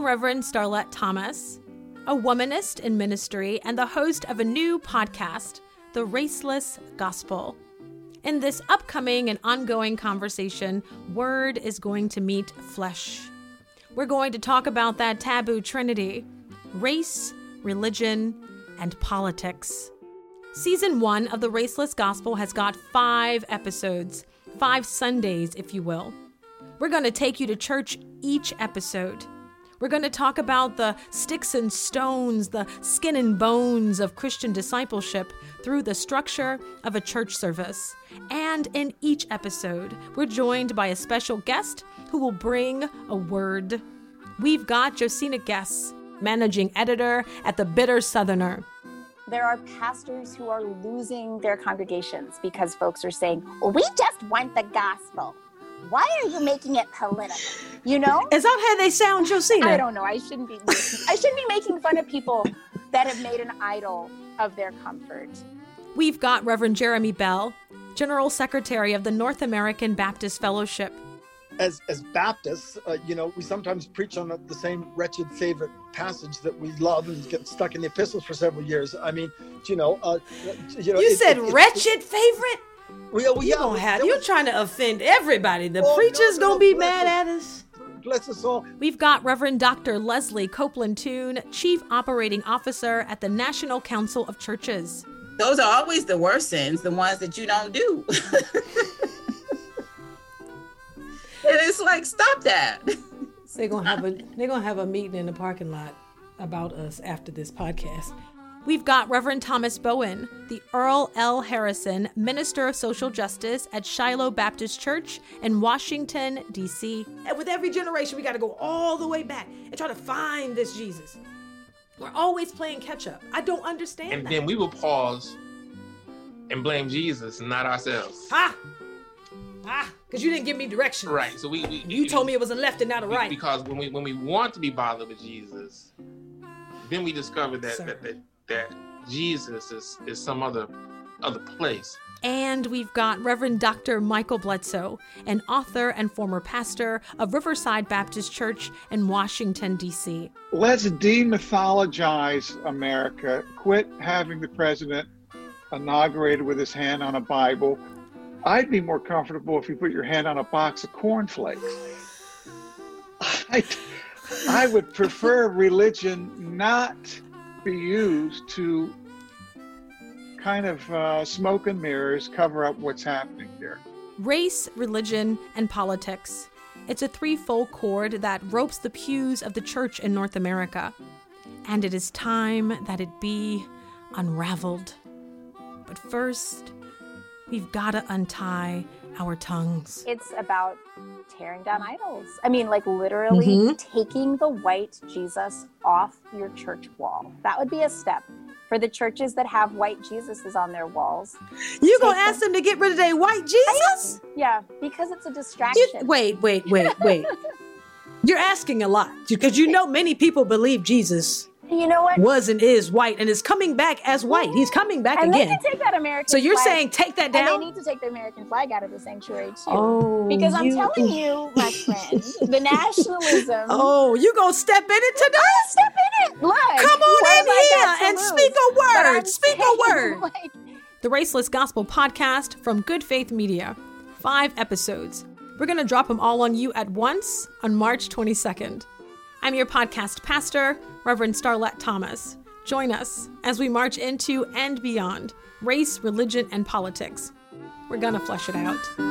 I'm Reverend Starlette Thomas, a womanist in ministry and the host of a new podcast, The Raceless Gospel. In this upcoming and ongoing conversation, word is going to meet flesh. We're going to talk about that taboo trinity, race, religion, and politics. Season 1 of The Raceless Gospel has got 5 episodes, 5 Sundays, if you will. We're going to take you to church each episode. We're going to talk about the sticks and stones, the skin and bones of Christian discipleship through the structure of a church service. And in each episode, we're joined by a special guest who will bring a word. We've got Josina Guess, managing editor at the Bitter Southerner. There are pastors who are losing their congregations because folks are saying, we just want the gospel. Why are you making it political? You know? Is that how they sound, Josina? I don't know. I shouldn't be making fun of people that have made an idol of their comfort. We've got Reverend Jeremy Bell, General Secretary of the North American Baptist Fellowship. As Baptists, we sometimes preach on the same wretched favorite passage that we love and get stuck in the epistles for several years. You said wretched favorite? You're trying to offend everybody. The preacher's going to be mad at us. Bless us all. We've got Reverend Dr. Leslie Copeland-Tune, Chief Operating Officer at the National Council of Churches. Those are always the worst sins, the ones that you don't do. And it's like, stop that. They're going to have a meeting in the parking lot about us after this podcast. We've got Reverend Thomas Bowen, the Earl L. Harrison, Minister of Social Justice at Shiloh Baptist Church in Washington, D.C. And with every generation, we got to go all the way back and try to find this Jesus. We're always playing catch up. I don't understand that. And then we will pause and blame Jesus and not ourselves. Because you didn't give me directions. Right. So you told me it was a left and not a right. Because when we want to be bothered with Jesus, then we discover that Jesus is some other place. And we've got Reverend Dr. Michael Bledsoe, an author and former pastor of Riverside Baptist Church in Washington, D.C. Let's demythologize America. Quit having the president inaugurated with his hand on a Bible. I'd be more comfortable if you put your hand on a box of cornflakes. I would prefer religion not be used to kind of smoke and mirrors cover up what's happening here. Race, religion, and politics. It's a threefold cord that ropes the pews of the church in North America. And it is time that it be unraveled. But first, we've got to untie our tongues. It's about tearing down idols. Literally taking the white Jesus off your church wall. That would be a step for the churches that have white Jesuses on their walls. You gonna ask them to get rid of their white Jesus? Yeah, because it's a distraction. Wait. You're asking a lot because many people believe Jesus. You know what? Was and is white and is coming back as white. He's coming back again. And they can take that American flag. So you're saying take that down? And they need to take the American flag out of the sanctuary too. Oh, because I'm telling you, my friend, the nationalism. Oh, you gonna step in it today? I'll step in it. Look, come on in here and speak a word. Speak a word. The Raceless Gospel Podcast from Good Faith Media. 5 episodes. We're gonna drop them all on you at once on March 22nd. I'm your podcast pastor, Reverend Starlette Thomas. Join us as we march into and beyond race, religion, and politics. We're gonna flesh it out.